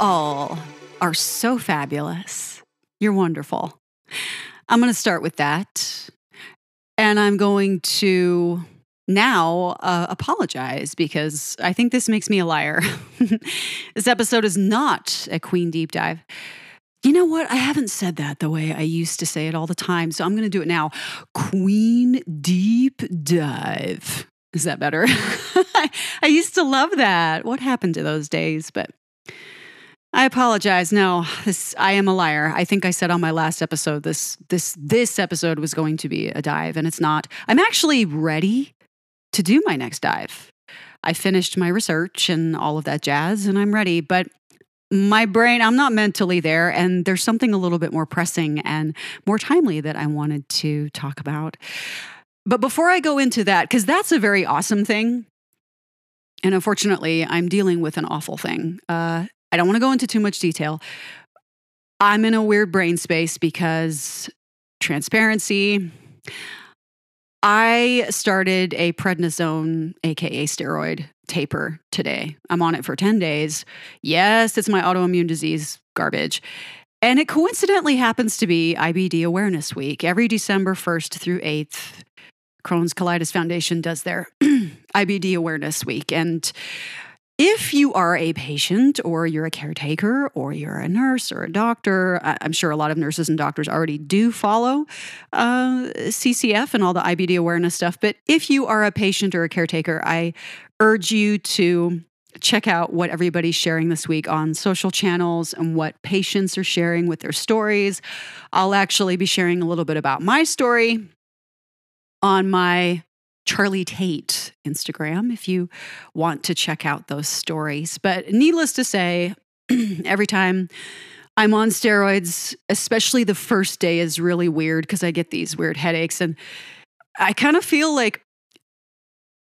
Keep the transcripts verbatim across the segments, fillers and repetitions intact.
all are so fabulous. You're wonderful. I'm going to start with that. And I'm going to now uh, apologize because I think this makes me a liar. This episode is not a Queen deep dive. You know what? I haven't said that the way I used to say it all the time, so I'm going to do it now. Queen deep dive. Is that better? I used to love that. What happened to those days? But I apologize. No, this, I am a liar. I think I said on my last episode, this this this episode was going to be a dive, and it's not. I'm actually ready to do my next dive. I finished my research and all of that jazz, and I'm ready. But my brain, I'm not mentally there, and there's something a little bit more pressing and more timely that I wanted to talk about. But before I go into that, because that's a very awesome thing, and unfortunately, I'm dealing with an awful thing. Uh, I don't want to go into too much detail. I'm in a weird brain space because transparency. I started a prednisone, aka steroid, taper today. I'm on it for ten days. Yes, it's my autoimmune disease garbage. And it coincidentally happens to be I B D Awareness Week. Every December first through eighth, Crohn's Colitis Foundation does their I B D Awareness Week. And if you are a patient or you're a caretaker or you're a nurse or a doctor, I'm sure a lot of nurses and doctors already do follow uh, C C F and all the I B D awareness stuff. But if you are a patient or a caretaker, I urge you to check out what everybody's sharing this week on social channels and what patients are sharing with their stories. I'll actually be sharing a little bit about my story on my Charlie Tate Instagram, if you want to check out those stories. But needless to say, every time I'm on steroids, especially the first day is really weird because I get these weird headaches. And I kind of feel like,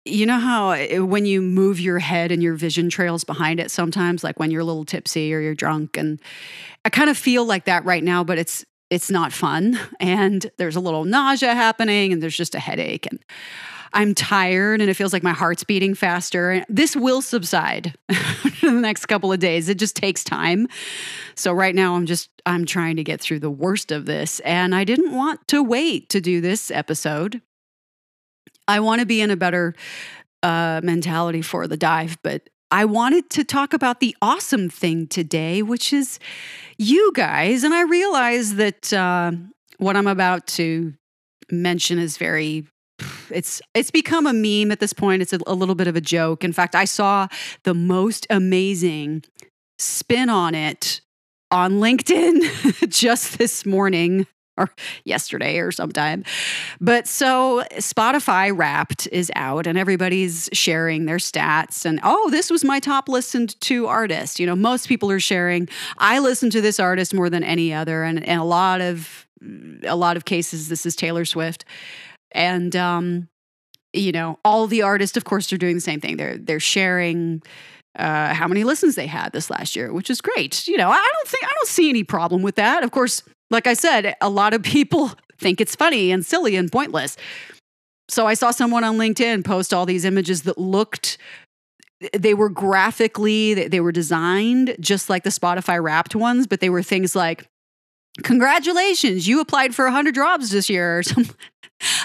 you know how it, when you move your head and your vision trails behind it sometimes, like when you're a little tipsy or you're drunk, and I kind of feel like that right now, but it's It's not fun, and there's a little nausea happening, and there's just a headache, and I'm tired, and it feels like my heart's beating faster. This will subside in the next couple of days. It just takes time. So right now, I'm just I'm trying to get through the worst of this, and I didn't want to wait to do this episode. I want to be in a better uh, mentality for the dive, but I wanted to talk about the awesome thing today, which is you guys. And I realize that uh, what I'm about to mention is very, it's it's become a meme at this point. It's a, a little bit of a joke. In fact, I saw the most amazing spin on it on LinkedIn just this morning or yesterday or sometime. But so Spotify Wrapped is out and everybody's sharing their stats and, oh, this was my top listened to artist. You know, most people are sharing, I listen to this artist more than any other. And in a lot of, a lot of cases, this is Taylor Swift. And, um, you know, all the artists, of course, are doing the same thing. They're, they're sharing uh, how many listens they had this last year, which is great. You know, I don't think, I don't see any problem with that. Of course, like I said, a lot of people think it's funny and silly and pointless. So I saw someone on LinkedIn post all these images that looked, they were graphically, they were designed just like the Spotify Wrapped ones, but they were things like, congratulations, you applied for one hundred jobs this year or something.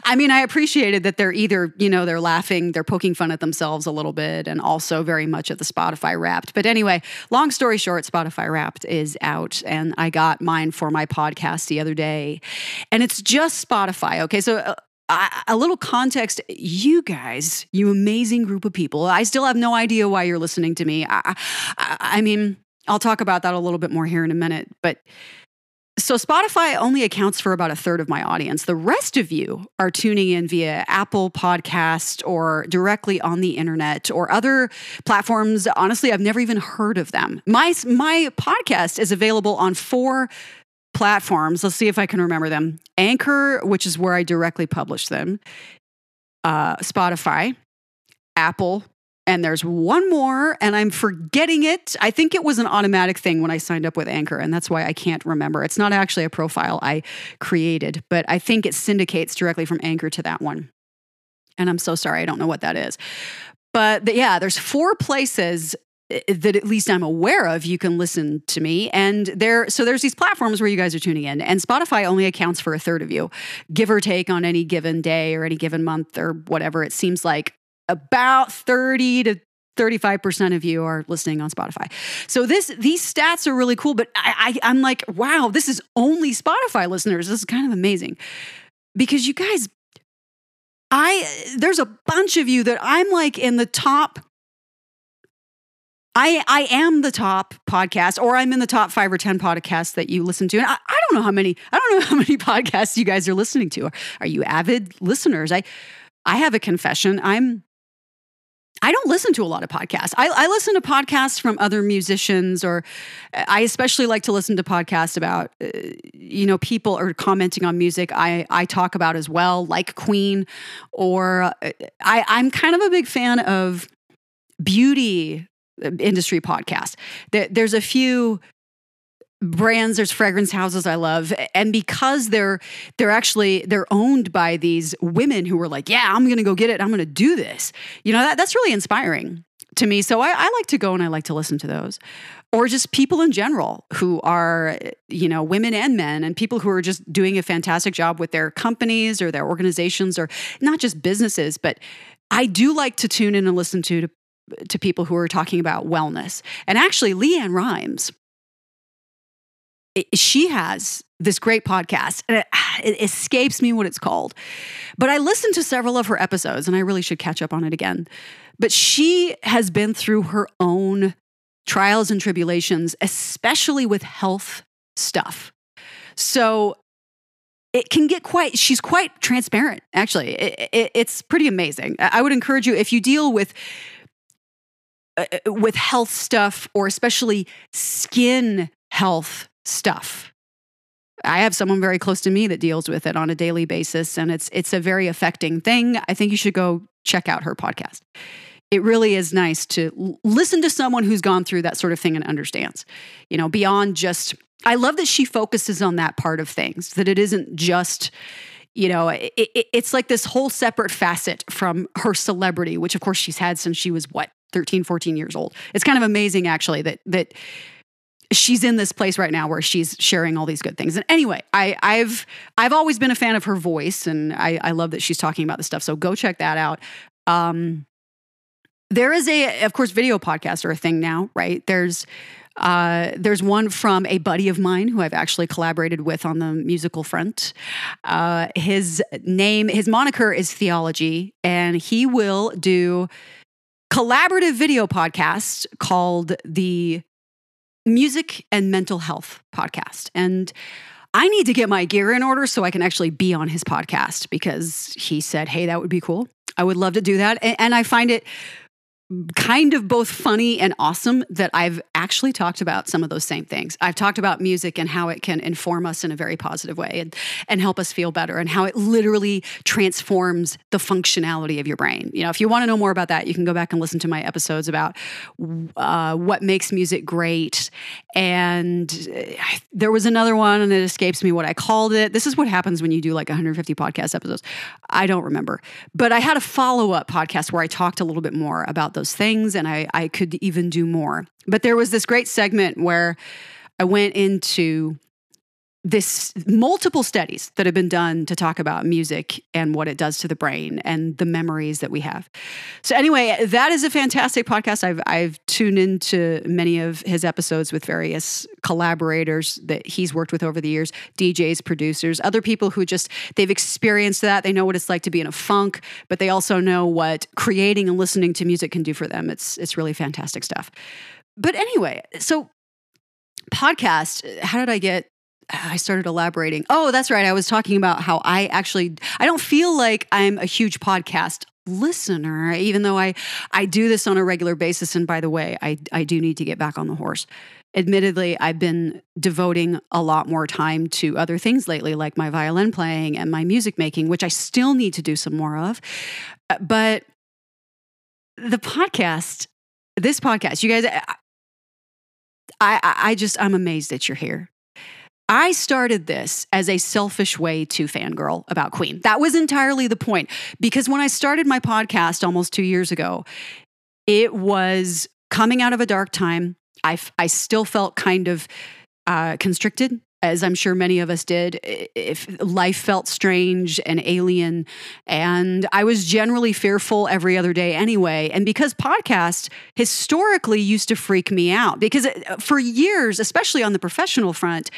I mean, I appreciated that they're either, you know, they're laughing, they're poking fun at themselves a little bit, and also very much at the Spotify Wrapped. But anyway, long story short, Spotify Wrapped is out, and I got mine for my podcast the other day, and it's just Spotify. Okay, so uh, I, a little context, you guys, you amazing group of people. I still have no idea why you're listening to me. I, I, I mean, I'll talk about that a little bit more here in a minute, but so Spotify only accounts for about a third of my audience. The rest of you are tuning in via Apple Podcasts or directly on the internet or other platforms. Honestly, I've never even heard of them. My, my podcast is available on four platforms. Let's see if I can remember them. Anchor, which is where I directly publish them. Uh, Spotify, Apple, and there's one more, and I'm forgetting it. I think it was an automatic thing when I signed up with Anchor, and that's why I can't remember. It's not actually a profile I created, but I think it syndicates directly from Anchor to that one. And I'm so sorry, I don't know what that is. But, but yeah, there's four places that at least I'm aware of, you can listen to me. And there, so there's these platforms where you guys are tuning in, and Spotify only accounts for a third of you, give or take, on any given day or any given month or whatever. It seems like about thirty to thirty-five percent of you are listening on Spotify. So this, these stats are really cool, but I, I, I'm like, wow, this is only Spotify listeners. This is kind of amazing because you guys, I, there's a bunch of you that I'm like in the top, I, I am the top podcast, or I'm in the top five or ten podcasts that you listen to. And I, I don't know how many, I don't know how many podcasts you guys are listening to. Are, are you avid listeners? I, I have a confession. I'm, I don't listen to a lot of podcasts. I, I listen to podcasts from other musicians, or I especially like to listen to podcasts about, uh, you know, people are commenting on music I, I talk about as well, like Queen, or uh, I, I'm kind of a big fan of beauty industry podcasts. There, there's a few brands, there's fragrance houses I love. And because they're, they're actually, they're owned by these women who were like, yeah, I'm going to go get it. I'm going to do this. You know, that, that's really inspiring to me. So I, I like to go and I like to listen to those, or just people in general who are, you know, women and men, and people who are just doing a fantastic job with their companies or their organizations, or not just businesses. But I do like to tune in and listen to, to, to people who are talking about wellness. And actually Leanne Rimes, she has this great podcast, and it, it escapes me what it's called, but I listened to several of her episodes, and I really should catch up on it again. But she has been through her own trials and tribulations, especially with health stuff. So it can get quite, she's quite transparent, actually. It, it, it's pretty amazing. I would encourage you, if you deal with uh, with health stuff, or especially skin health stuff. I have someone very close to me that deals with it on a daily basis, and it's it's a very affecting thing. I think you should go check out her podcast. It really is nice to l- listen to someone who's gone through that sort of thing and understands, you know, beyond just, I love that she focuses on that part of things, that it isn't just, you know, it, it, it's like this whole separate facet from her celebrity, which of course she's had since she was, what, thirteen, fourteen years old. It's kind of amazing, actually, that that she's in this place right now where she's sharing all these good things. And anyway, I, I've I've always been a fan of her voice, and I, I love that she's talking about this stuff. So go check that out. Um, there is a, of course, video podcasts are a thing now, right? There's uh, there's one from a buddy of mine who I've actually collaborated with on the musical front. Uh, his name, his moniker is Theology, and he will do collaborative video podcasts called the Music and Mental Health Podcast. And I need to get my gear in order so I can actually be on his podcast, because he said, hey, that would be cool. I would love to do that. And I find it kind of both funny and awesome that I've actually talked about some of those same things. I've talked about music and how it can inform us in a very positive way, and, and help us feel better, and how it literally transforms the functionality of your brain. You know, if you want to know more about that, you can go back and listen to my episodes about uh, what makes music great. And uh, there was another one, and it escapes me what I called it. This is what happens when you do like one hundred fifty podcast episodes. I don't remember. But I had a follow-up podcast where I talked a little bit more about those things, and I, I could even do more. But there was this great segment where I went into this multiple studies that have been done to talk about music and what it does to the brain and the memories that we have. So anyway, that is a fantastic podcast. I've I've tuned into many of his episodes with various collaborators that he's worked with over the years, D Js, producers, other people who just, they've experienced that. They know what it's like to be in a funk, but they also know what creating and listening to music can do for them. It's it's really fantastic stuff. But anyway, so podcast, how did I get I started elaborating. Oh, that's right. I was talking about how I actually, I don't feel like I'm a huge podcast listener, even though I, I do this on a regular basis. And by the way, I, I do need to get back on the horse. Admittedly, I've been devoting a lot more time to other things lately, like my violin playing and my music making, which I still need to do some more of. But the podcast, this podcast, you guys, I, I, I just, I'm amazed that you're here. I started this as a selfish way to fangirl about Queen. That was entirely the point, because when I started my podcast almost two years ago, it was coming out of a dark time, I, f- I still felt kind of uh, constricted, as I'm sure many of us did. If life felt strange and alien, and I was generally fearful every other day anyway. And because podcasts historically used to freak me out, because for years, especially on the professional front,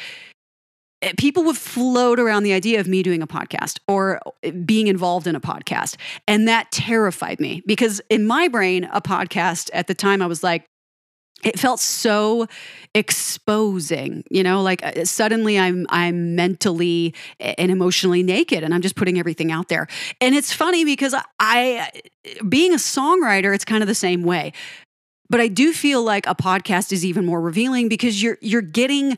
people would float around the idea of me doing a podcast or being involved in a podcast. And that terrified me, because in my brain, a podcast at the time, I was like, it felt so exposing, you know, like uh, suddenly I'm I'm mentally and emotionally naked, and I'm just putting everything out there. And it's funny because I, being a songwriter, it's kind of the same way. But I do feel like a podcast is even more revealing, because you're you're getting,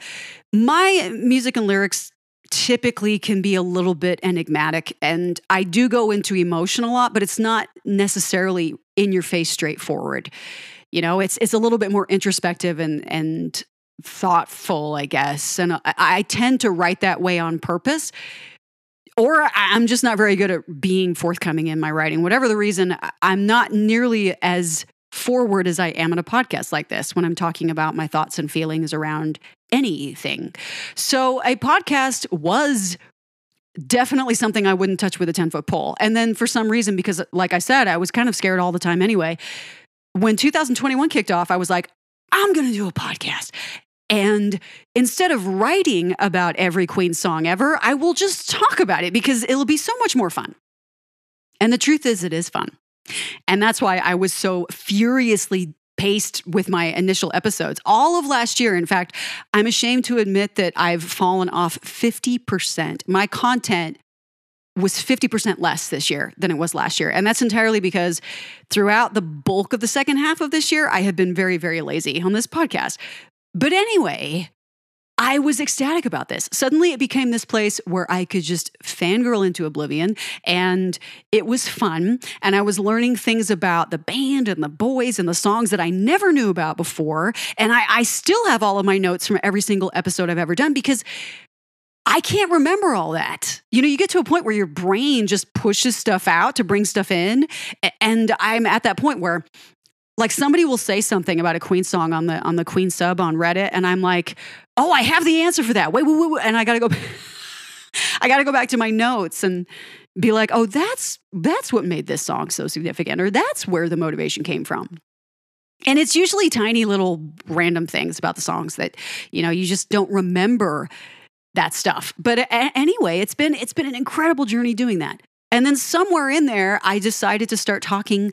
my music and lyrics typically can be a little bit enigmatic, and I do go into emotion a lot, but it's not necessarily in your face, straightforward. You know, it's it's a little bit more introspective and and thoughtful, I guess. And I, I tend to write that way on purpose, or I'm just not very good at being forthcoming in my writing. Whatever the reason, I'm not nearly as forward as I am in a podcast like this when I'm talking about my thoughts and feelings around anything. So a podcast was definitely something I wouldn't touch with a ten-foot pole. And then for some reason, because like I said, I was kind of scared all the time anyway, when two thousand twenty-one kicked off, I was like, I'm going to do a podcast. And instead of writing about every Queen song ever, I will just talk about it, because it'll be so much more fun. And the truth is, it is fun. And that's why I was so furiously paced with my initial episodes. All of last year, in fact, I'm ashamed to admit that I've fallen off fifty percent. My content was fifty percent less this year than it was last year. And that's entirely because throughout the bulk of the second half of this year, I have been very, very lazy on this podcast. But anyway, I was ecstatic about this. Suddenly it became this place where I could just fangirl into oblivion, and it was fun. And I was learning things about the band and the boys and the songs that I never knew about before. And I, I still have all of my notes from every single episode I've ever done, because I can't remember all that. You know, you get to a point where your brain just pushes stuff out to bring stuff in. And I'm at that point where, like, somebody will say something about a Queen song on the on the Queen sub on Reddit, and I'm like, oh, I have the answer for that. Wait, wait, wait, wait. And I gotta go I gotta go back to my notes and be like, oh, that's that's what made this song so significant, or that's where the motivation came from. And it's usually tiny little random things about the songs that, you know, you just don't remember that stuff. But a- anyway, it's been it's been an incredible journey doing that. And then somewhere in there, I decided to start talking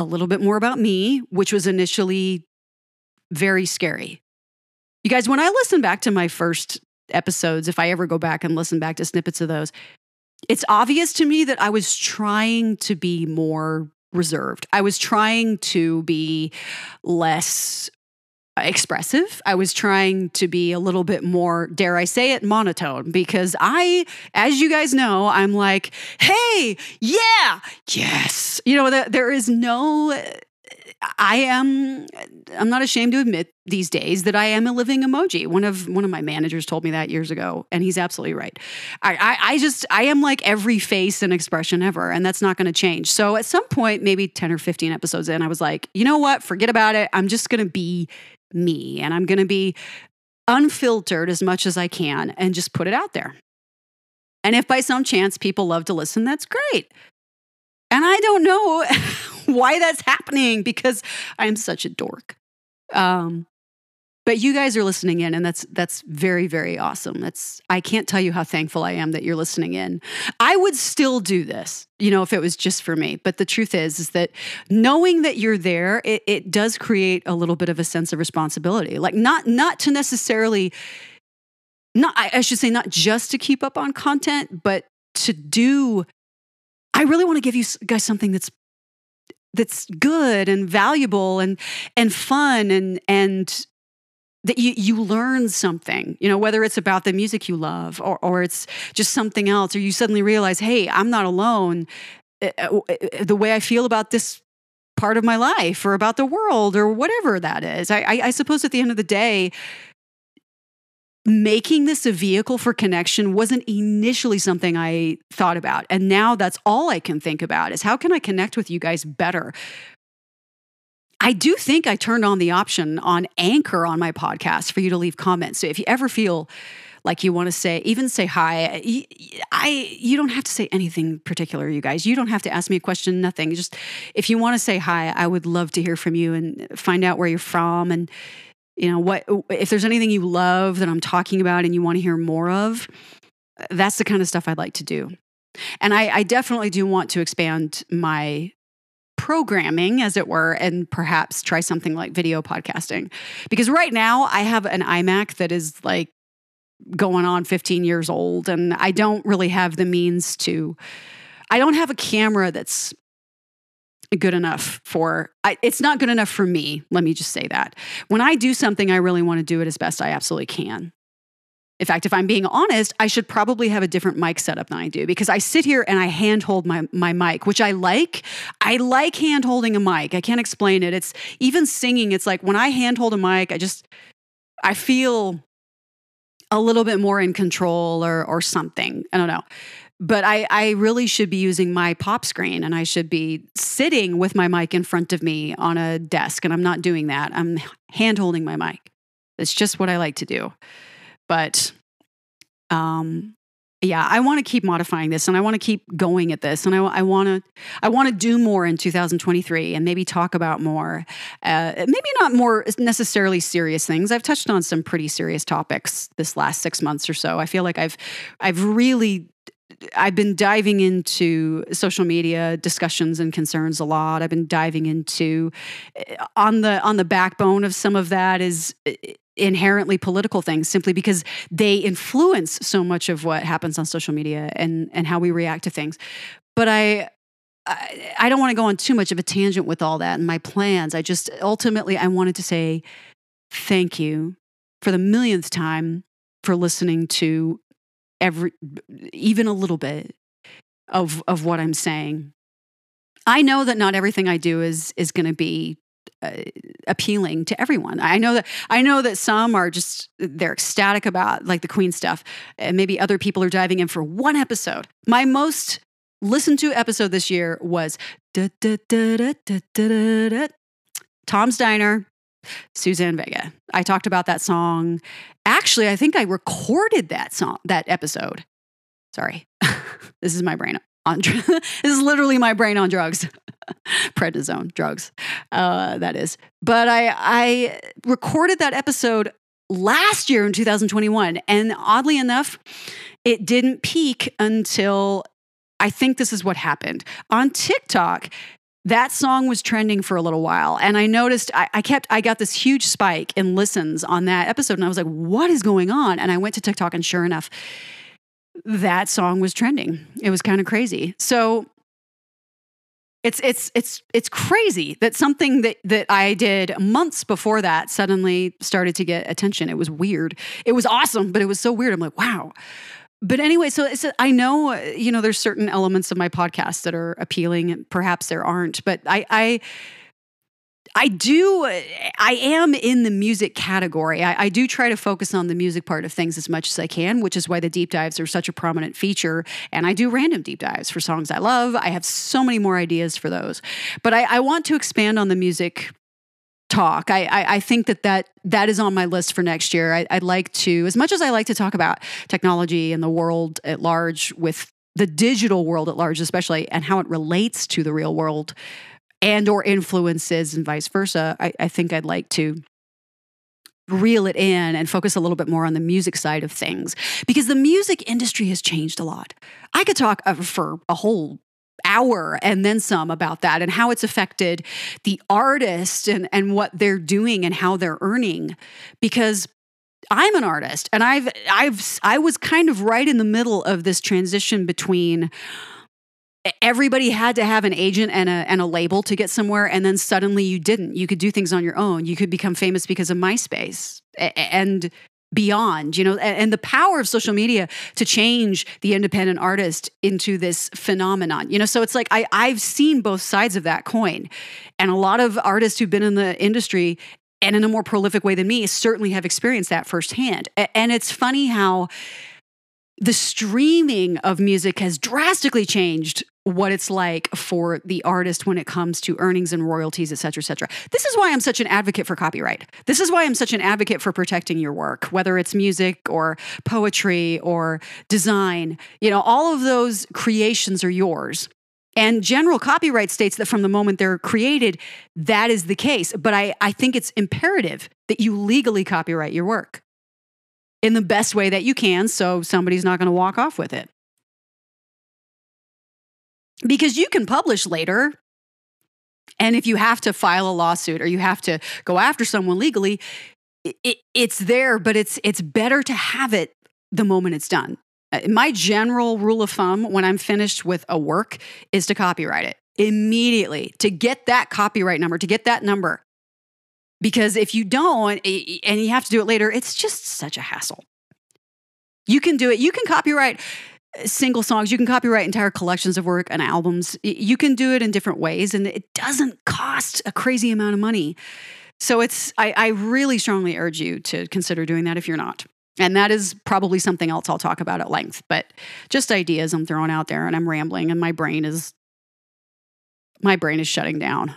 a little bit more about me, which was initially very scary. You guys, when I listen back to my first episodes, if I ever go back and listen back to snippets of those, it's obvious to me that I was trying to be more reserved. I was trying to be less expressive. I was trying to be a little bit more, dare I say it, monotone, because I, as you guys know, I'm like, hey, yeah, yes. You know, there is no, I am, I'm not ashamed to admit these days that I am a living emoji. One of, one of my managers told me that years ago, and he's absolutely right. I, I, I just, I am like every face and expression ever, and that's not going to change. So at some point, maybe ten or fifteen episodes in, I was like, you know what, forget about it. I'm just going to be me, and I'm going to be unfiltered as much as I can and just put it out there. And if by some chance people love to listen, that's great. And I don't know why that's happening, because I'm such a dork. Um, but you guys are listening in, and that's that's very, very awesome. That's, I can't tell you how thankful I am that you're listening in. I would still do this, you know, if it was just for me. But the truth is, is that knowing that you're there, it, it does create a little bit of a sense of responsibility. Like not not to necessarily, not I, I should say not just to keep up on content, but to do. I really want to give you guys something that's that's good and valuable and and fun and and that you you learn something, you know, whether it's about the music you love or or it's just something else, or you suddenly realize, hey, I'm not alone. The way I feel about this part of my life or about the world or whatever that is, I, I, I suppose at the end of the day, making this a vehicle for connection wasn't initially something I thought about. And now that's all I can think about is how can I connect with you guys better? I do think I turned on the option on Anchor on my podcast for you to leave comments. So if you ever feel like you want to say, even say hi, I, you don't have to say anything particular, you guys. You don't have to ask me a question, nothing. Just if you want to say hi, I would love to hear from you and find out where you're from and, you know, what if there's anything you love that I'm talking about and you want to hear more of. That's the kind of stuff I'd like to do. And I, I definitely do want to expand my programming, as it were, and perhaps try something like video podcasting. Because right now I have an iMac that is like going on fifteen years old, and I don't really have the means to, I don't have a camera that's good enough for, I, it's not good enough for me. Let me just say that. When I do something, I really want to do it as best I absolutely can. In fact, if I'm being honest, I should probably have a different mic setup than I do, because I sit here and I handhold my, my mic, which I like. I like handholding a mic. I can't explain it. It's even singing. It's like when I handhold a mic, I just, I feel a little bit more in control or or something. I don't know. But I, I really should be using my pop screen, and I should be sitting with my mic in front of me on a desk. And I'm not doing that. I'm handholding my mic. It's just what I like to do. But um, yeah, I want to keep modifying this, and I want to keep going at this, and I, I want to I want to do more in two thousand twenty-three, and maybe talk about more, uh, maybe not more necessarily serious things. I've touched on some pretty serious topics this last six months or so. I feel like I've I've really I've been diving into social media discussions and concerns a lot. I've been diving into on the on the backbone of some of that is inherently political things, simply because they influence so much of what happens on social media and and how we react to things. But I I, I don't want to go on too much of a tangent with all that and my plans. I just ultimately I wanted to say thank you for the millionth time for listening to every even a little bit of of what I'm saying. I know that not everything I do is is going to be Uh, appealing to everyone. I know that I know that some are just they're ecstatic about like the Queen stuff, and maybe other people are diving in for one episode. My most listened to episode this year was da, da, da, da, da, da, da, Tom's Diner, Suzanne Vega. I talked about that song. Actually, I think I recorded that song that episode. Sorry, this is my brain on dr- this is literally my brain on drugs. Prednisone drugs, uh, that is. But I, I recorded that episode last year in two thousand twenty-one. And oddly enough, it didn't peak until, I think this is what happened. On TikTok, that song was trending for a little while. And I noticed, I, I kept, I got this huge spike in listens on that episode. And I was like, what is going on? And I went to TikTok, and sure enough, that song was trending. It was kind of crazy. So It's it's it's it's crazy that something that, that I did months before that suddenly started to get attention. It was weird. It was awesome, but it was so weird. I'm like, wow. But anyway, so it's, I know, you know, there's certain elements of my podcast that are appealing, and perhaps there aren't. But I I, I do I am in the music category. I, I do try to focus on the music part of things as much as I can, which is why the deep dives are such a prominent feature. And I do random deep dives for songs I love. I have so many more ideas for those. But I, I want to expand on the music talk. I, I, I think that, that that is on my list for next year. I, I'd like to, as much as I like to talk about technology and the world at large, with the digital world at large especially, and how it relates to the real world, and or influences and vice versa, I, I think I'd like to reel it in and focus a little bit more on the music side of things, because the music industry has changed a lot. I could talk for a whole hour and then some about that, and how it's affected the artist and, and what they're doing and how they're earning, because I'm an artist, and I've I've I was kind of right in the middle of this transition between everybody had to have an agent and a and a label to get somewhere, and then suddenly you didn't. You could do things on your own. You could become famous because of MySpace and beyond, you know, and the power of social media to change the independent artist into this phenomenon, you know. So it's like I, I've seen both sides of that coin, and a lot of artists who've been in the industry and in a more prolific way than me certainly have experienced that firsthand. And it's funny how the streaming of music has drastically changed what it's like for the artist when it comes to earnings and royalties, et cetera, et cetera. This is why I'm such an advocate for copyright. This is why I'm such an advocate for protecting your work, whether it's music or poetry or design. You know, all of those creations are yours. And general copyright states that from the moment they're created, that is the case. But I, I think it's imperative that you legally copyright your work in the best way that you can, so somebody's not going to walk off with it. Because you can publish later, and if you have to file a lawsuit or you have to go after someone legally, it, it's there, but it's it's better to have it the moment it's done. My general rule of thumb when I'm finished with a work is to copyright it immediately, to get that copyright number, to get that number. Because if you don't, and you have to do it later, it's just such a hassle. You can do it. You can copyright single songs. You can copyright entire collections of work and albums. You can do it in different ways, and it doesn't cost a crazy amount of money. So it's, I, I really strongly urge you to consider doing that if you're not. And that is probably something else I'll talk about at length, but just ideas I'm throwing out there, and I'm rambling, and my brain is, my brain is shutting down.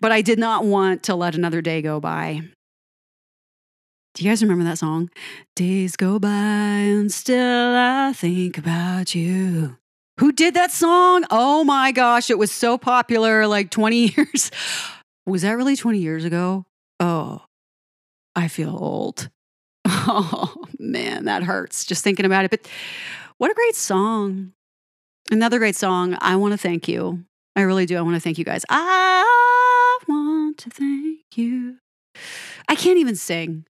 But I did not want to let another day go by. Do you guys remember that song? Days go by and still I think about you. Who did that song? Oh my gosh, it was so popular like twenty years. Was that really twenty years ago? Oh, I feel old. Oh man, that hurts just thinking about it. But what a great song. Another great song. I want to thank you. I really do. I want to thank you guys. I want to thank you. I can't even sing.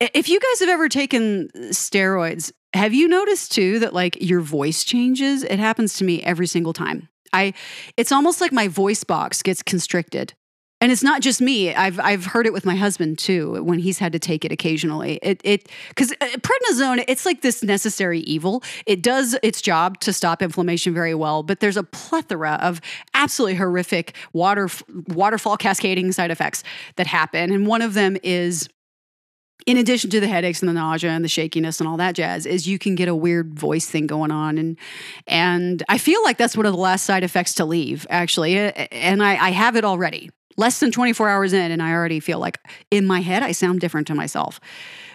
If you guys have ever taken steroids, have you noticed too that like your voice changes? It happens to me every single time. I, it's almost like my voice box gets constricted. And it's not just me. I've I've heard it with my husband too when he's had to take it occasionally. It it because prednisone, it's like this necessary evil. It does its job to stop inflammation very well, but there's a plethora of absolutely horrific water waterfall cascading side effects that happen, and one of them is, in addition to the headaches and the nausea and the shakiness and all that jazz, is you can get a weird voice thing going on. And and I feel like that's one of the last side effects to leave, actually. And I, I have it already. Less than twenty-four hours in, and I already feel like in my head I sound different to myself.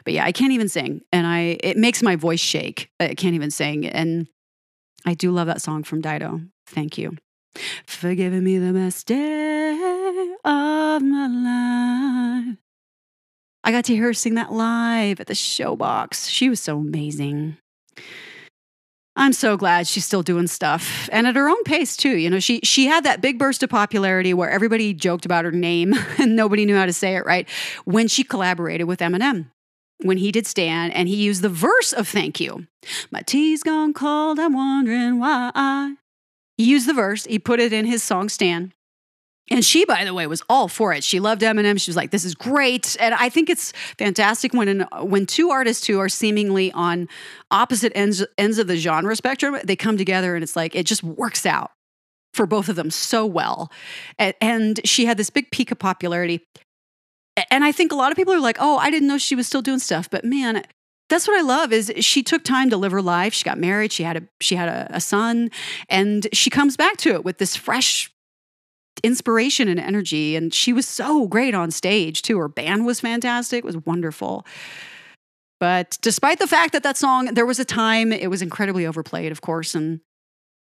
But yeah, I can't even sing. And I it makes my voice shake. I can't even sing. And I do love that song from Dido. Thank you for giving me the best day of my life. I got to hear her sing that live at the Showbox. She was so amazing. I'm so glad she's still doing stuff, and at her own pace too. You know, she she had that big burst of popularity where everybody joked about her name and nobody knew how to say it right when she collaborated with Eminem, when he did Stan, and he used the verse of Thank You. My tea's gone cold, I'm wondering why I... He used the verse, he put it in his song Stan. And she, by the way, was all for it. She loved Eminem. She was like, this is great. And I think it's fantastic when an, when two artists who are seemingly on opposite ends ends of the genre spectrum, they come together and it's like, it just works out for both of them so well. And, and she had this big peak of popularity. And I think a lot of people are like, oh, I didn't know she was still doing stuff. But man, that's what I love is she took time to live her life. She got married. She had a, she had a, a son. And she comes back to it with this fresh inspiration and energy, and she was so great on stage too. Her band was fantastic. It was wonderful. But despite the fact that that song, there was a time it was incredibly overplayed, of course, and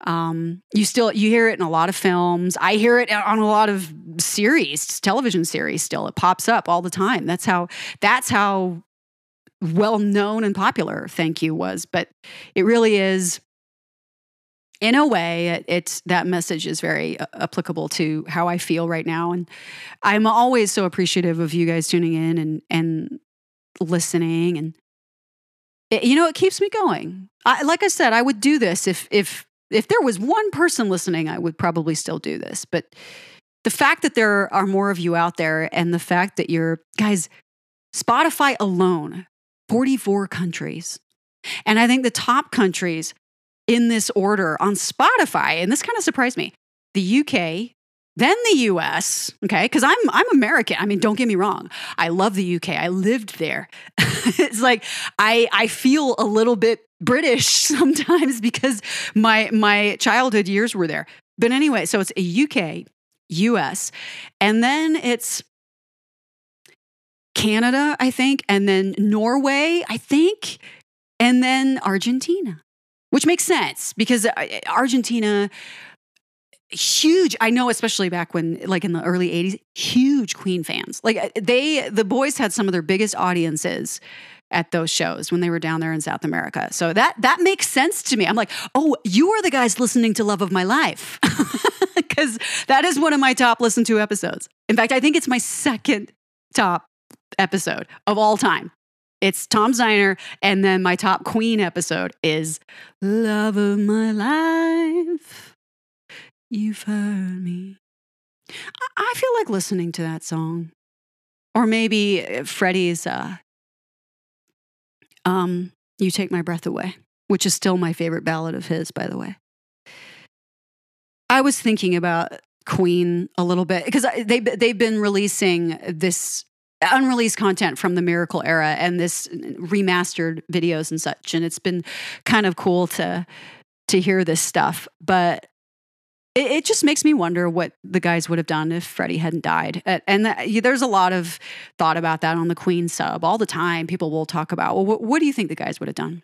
um, you still you hear it in a lot of films. I hear it on a lot of series, television series. Still, it pops up all the time. That's how that's how well known and popular Thank You was. But it really is. In a way, it's that message is very applicable to how I feel right now, and I'm always so appreciative of you guys tuning in and and listening, and it, you know, it keeps me going. I, like I said, I would do this if if if there was one person listening, I would probably still do this. But the fact that there are more of you out there, and the fact that you're guys, Spotify alone, forty-four countries, and I think the top countries in this order on Spotify, and this kind of surprised me, the U K, then the U S, okay? Because I'm I'm American. I mean, don't get me wrong. I love the U K. I lived there. It's like I I feel a little bit British sometimes because my my childhood years were there. But anyway, so it's a U K, U S, and then it's Canada, I think, and then Norway, I think, and then Argentina, which makes sense because Argentina. Huge, I know, especially back when, like in the early eighties, huge Queen fans. Like they, the boys had some of their biggest audiences at those shows when they were down there in South America. So that that makes sense to me. I'm like, oh, you are the guys listening to Love of My Life. Because that is one of my top listened to episodes. In fact, I think it's my second top episode of all time. It's Tom's Diner, and then my top Queen episode is Love of My Life. You've heard me. I feel like listening to that song. Or maybe Freddie's uh, um, You Take My Breath Away, which is still my favorite ballad of his, by the way. I was thinking about Queen a little bit, because they, they've been releasing this unreleased content from the Miracle Era and this remastered videos and such, and it's been kind of cool to to hear this stuff, but it just makes me wonder what the guys would have done if Freddie hadn't died. And there's a lot of thought about that on the Queen sub all the time. People will talk about, well, what do you think the guys would have done?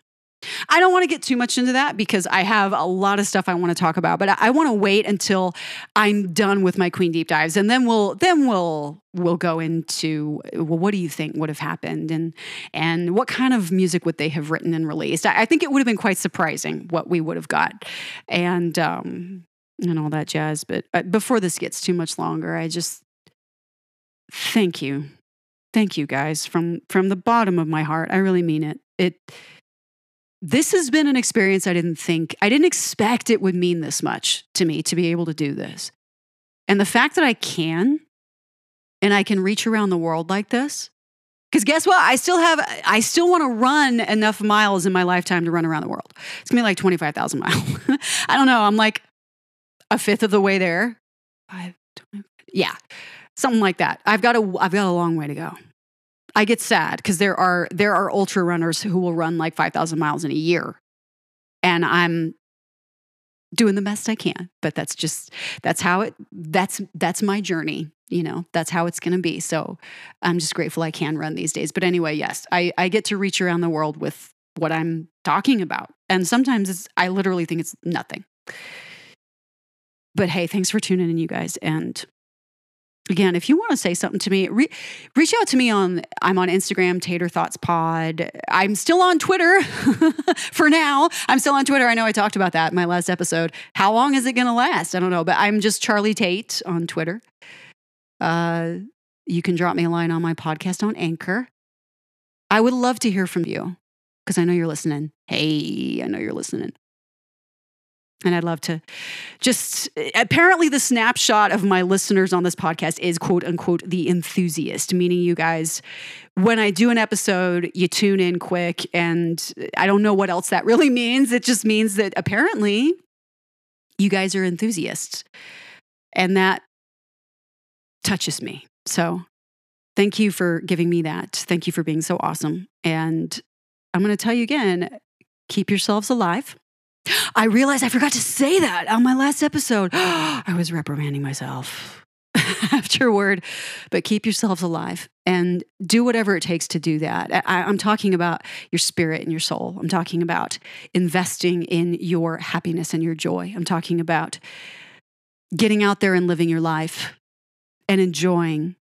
I don't want to get too much into that because I have a lot of stuff I want to talk about, but I want to wait until I'm done with my Queen deep dives, and then we'll then we'll we'll go into, well, what do you think would have happened, and and what kind of music would they have written and released? I, I think it would have been quite surprising what we would have got, and. Um, and all that jazz. But uh, before this gets too much longer, I just thank you. Thank you guys from, from the bottom of my heart. I really mean it. It, this has been an experience I didn't think, I didn't expect it would mean this much to me to be able to do this. And the fact that I can, and I can reach around the world like this, because guess what? I still have, I still want to run enough miles in my lifetime to run around the world. It's gonna be like twenty-five thousand miles. I don't know. I'm like, a fifth of the way there. I don't, yeah. Something like that. I've got a, I've got a long way to go. I get sad because there are, there are ultra runners who will run like five thousand miles in a year. And I'm doing the best I can, but that's just, that's how it, that's, that's my journey. You know, that's how it's going to be. So I'm just grateful I can run these days. But anyway, yes, I, I get to reach around the world with what I'm talking about. And sometimes it's, I literally think it's nothing. But hey, thanks for tuning in, you guys. And again, if you want to say something to me, re- reach out to me on, I'm on Instagram, Tater Thoughts Pod. I'm still on Twitter for now. I'm still on Twitter. I know I talked about that in my last episode. How long is it going to last? I don't know, but I'm just Charlie Tate on Twitter. Uh, you can drop me a line on my podcast on Anchor. I would love to hear from you because I know you're listening. Hey, I know you're listening. And I'd love to just, apparently the snapshot of my listeners on this podcast is quote unquote, the enthusiast, meaning you guys, when I do an episode, you tune in quick, and I don't know what else that really means. It just means that apparently you guys are enthusiasts, and that touches me. So thank you for giving me that. Thank you for being so awesome. And I'm going to tell you again, keep yourselves alive. I realized I forgot to say that on my last episode. I was reprimanding myself afterward, but keep yourselves alive and do whatever it takes to do that. I, I'm talking about your spirit and your soul. I'm talking about investing in your happiness and your joy. I'm talking about getting out there and living your life and enjoying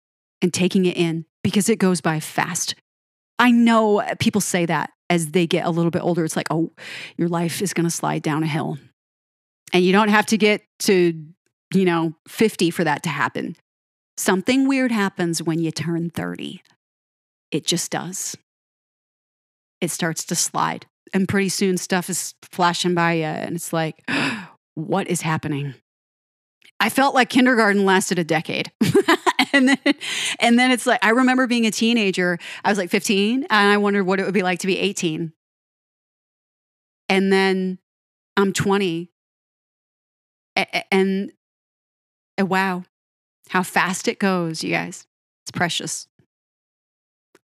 and taking it in, because it goes by fast. I know people say that. As they get a little bit older, it's like, oh, your life is going to slide down a hill. And you don't have to get to, you know, fifty for that to happen. Something weird happens when you turn thirty. It just does. It starts to slide. And pretty soon stuff is flashing by you. And it's like, what is happening? I felt like kindergarten lasted a decade. And then, and then it's like, I remember being a teenager. I was like fifteen, and I wondered what it would be like to be eighteen. And then I'm twenty, and, and, and wow, How fast it goes, you guys. It's precious.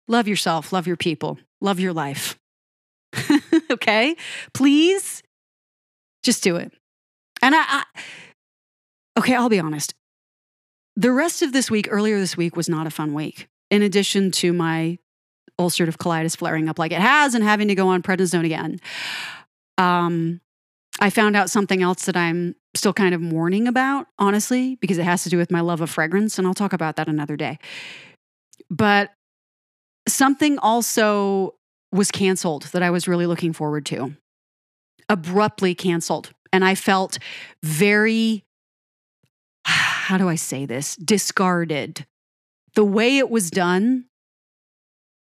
Love yourself. Love your people. Love your life. Okay? Please just do it. And I, I, okay, I'll be honest. The rest of this week, earlier this week, was not a fun week. In addition to my ulcerative colitis flaring up like it has and having to go on prednisone again. Um, I found out something else that I'm still kind of mourning about, honestly, because it has to do with my love of fragrance, and I'll talk about that another day. But something also was canceled that I was really looking forward to. Abruptly canceled. And I felt very, how do I say this? Discarded. The way it was done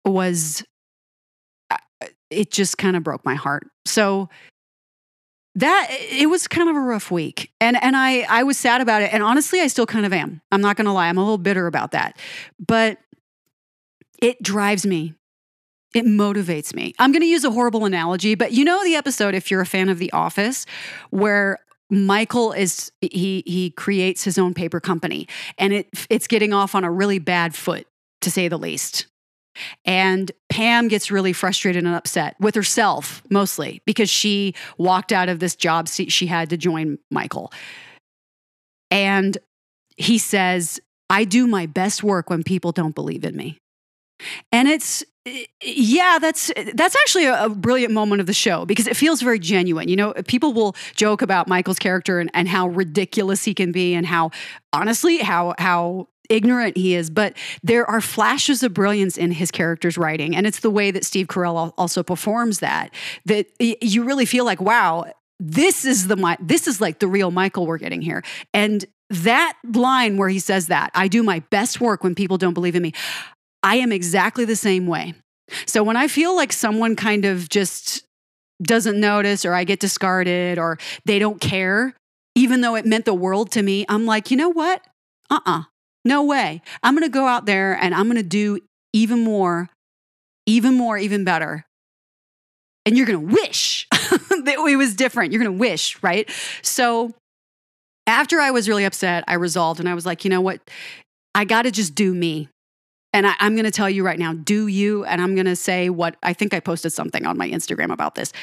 was, it just kind of broke my heart. So that, it was kind of a rough week. And and I, I was sad about it. And honestly, I still kind of am. I'm not going to lie. I'm a little bitter about that. But it drives me. It motivates me. I'm going to use a horrible analogy, but you know the episode, if you're a fan of The Office, where Michael is, he he creates his own paper company, and it it's getting off on a really bad foot, to say the least. And Pam gets really frustrated and upset with herself, mostly, because she walked out of this job she had to join Michael. And he says, I do my best work when people don't believe in me. And it's, yeah, that's that's actually a, a brilliant moment of the show, because it feels very genuine. You know, people will joke about Michael's character and, and how ridiculous he can be and how, honestly, how how ignorant he is. But there are flashes of brilliance in his character's writing. And it's the way that Steve Carell also performs that, that you really feel like, wow, this is the this is like the real Michael we're getting here. And that line where he says that, I do my best work when people don't believe in me. I am exactly the same way. So when I feel like someone kind of just doesn't notice, or I get discarded, or they don't care, even though it meant the world to me, I'm like, you know what? Uh-uh. No way. I'm going to go out there and I'm going to do even more, even more, even better. And you're going to wish that it was different. You're going to wish, right? So after I was really upset, I resolved, and I was like, you know what? I got to just do me. And I, I'm going to tell you right now, do you, and I'm going to say what, I think I posted something on my Instagram about this.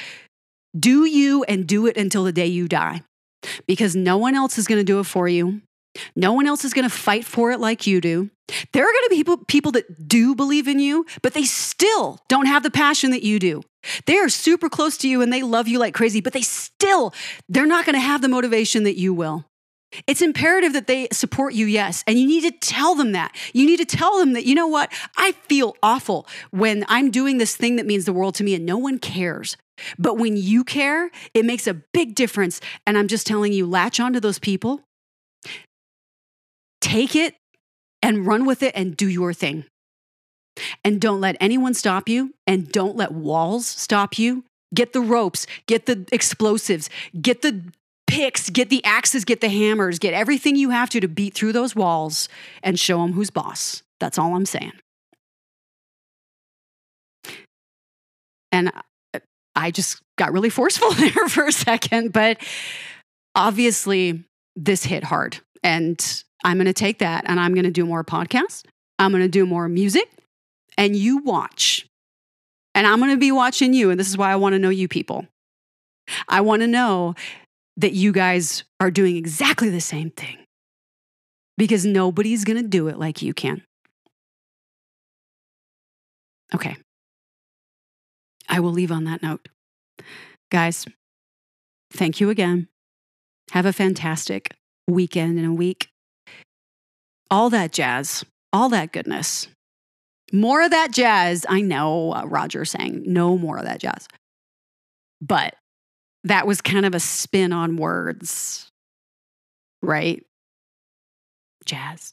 Do you, and do it until the day you die, because no one else is going to do it for you. No one else is going to fight for it like you do. There are going to be people, people that do believe in you, but they still don't have the passion that you do. They are super close to you and they love you like crazy, but they still, they're not going to have the motivation that you will. It's imperative that they support you, yes. And you need to tell them that. You need to tell them that, you know what? I feel awful when I'm doing this thing that means the world to me and no one cares. But when you care, it makes a big difference. And I'm just telling you, latch onto those people, take it and run with it and do your thing. And don't let anyone stop you, and don't let walls stop you. Get the ropes, get the explosives, get the picks, get the axes, get the hammers, get everything you have to to beat through those walls and show them who's boss. That's all I'm saying. And I just got really forceful there for a second, but obviously this hit hard, and I'm going to take that and I'm going to do more podcasts. I'm going to do more music, and you watch, and I'm going to be watching you. And this is why I want to know you people. I want to know that you guys are doing exactly the same thing, because nobody's going to do it like you can. Okay. I will leave on that note. Guys, thank you again. Have a fantastic weekend and a week. All that jazz, all that goodness. More of that jazz. I know uh, Roger sang no more of that jazz, but that was kind of a spin on words, right? Jazz.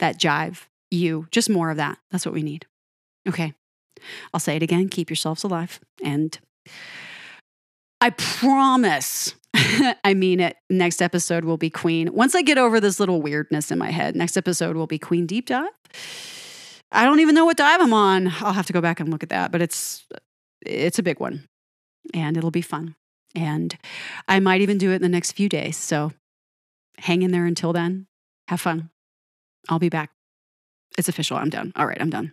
That jive. You. Just more of that. That's what we need. Okay. I'll say it again. Keep yourselves alive. And I promise, I mean it, next episode will be Queen. Once I get over this little weirdness in my head, next episode will be Queen Deep Dive. I don't even know what dive I'm on. I'll have to go back and look at that, but it's it's a big one. And it'll be fun. And I might even do it in the next few days. So hang in there until then. Have fun. I'll be back. It's official. I'm done. All right, I'm done.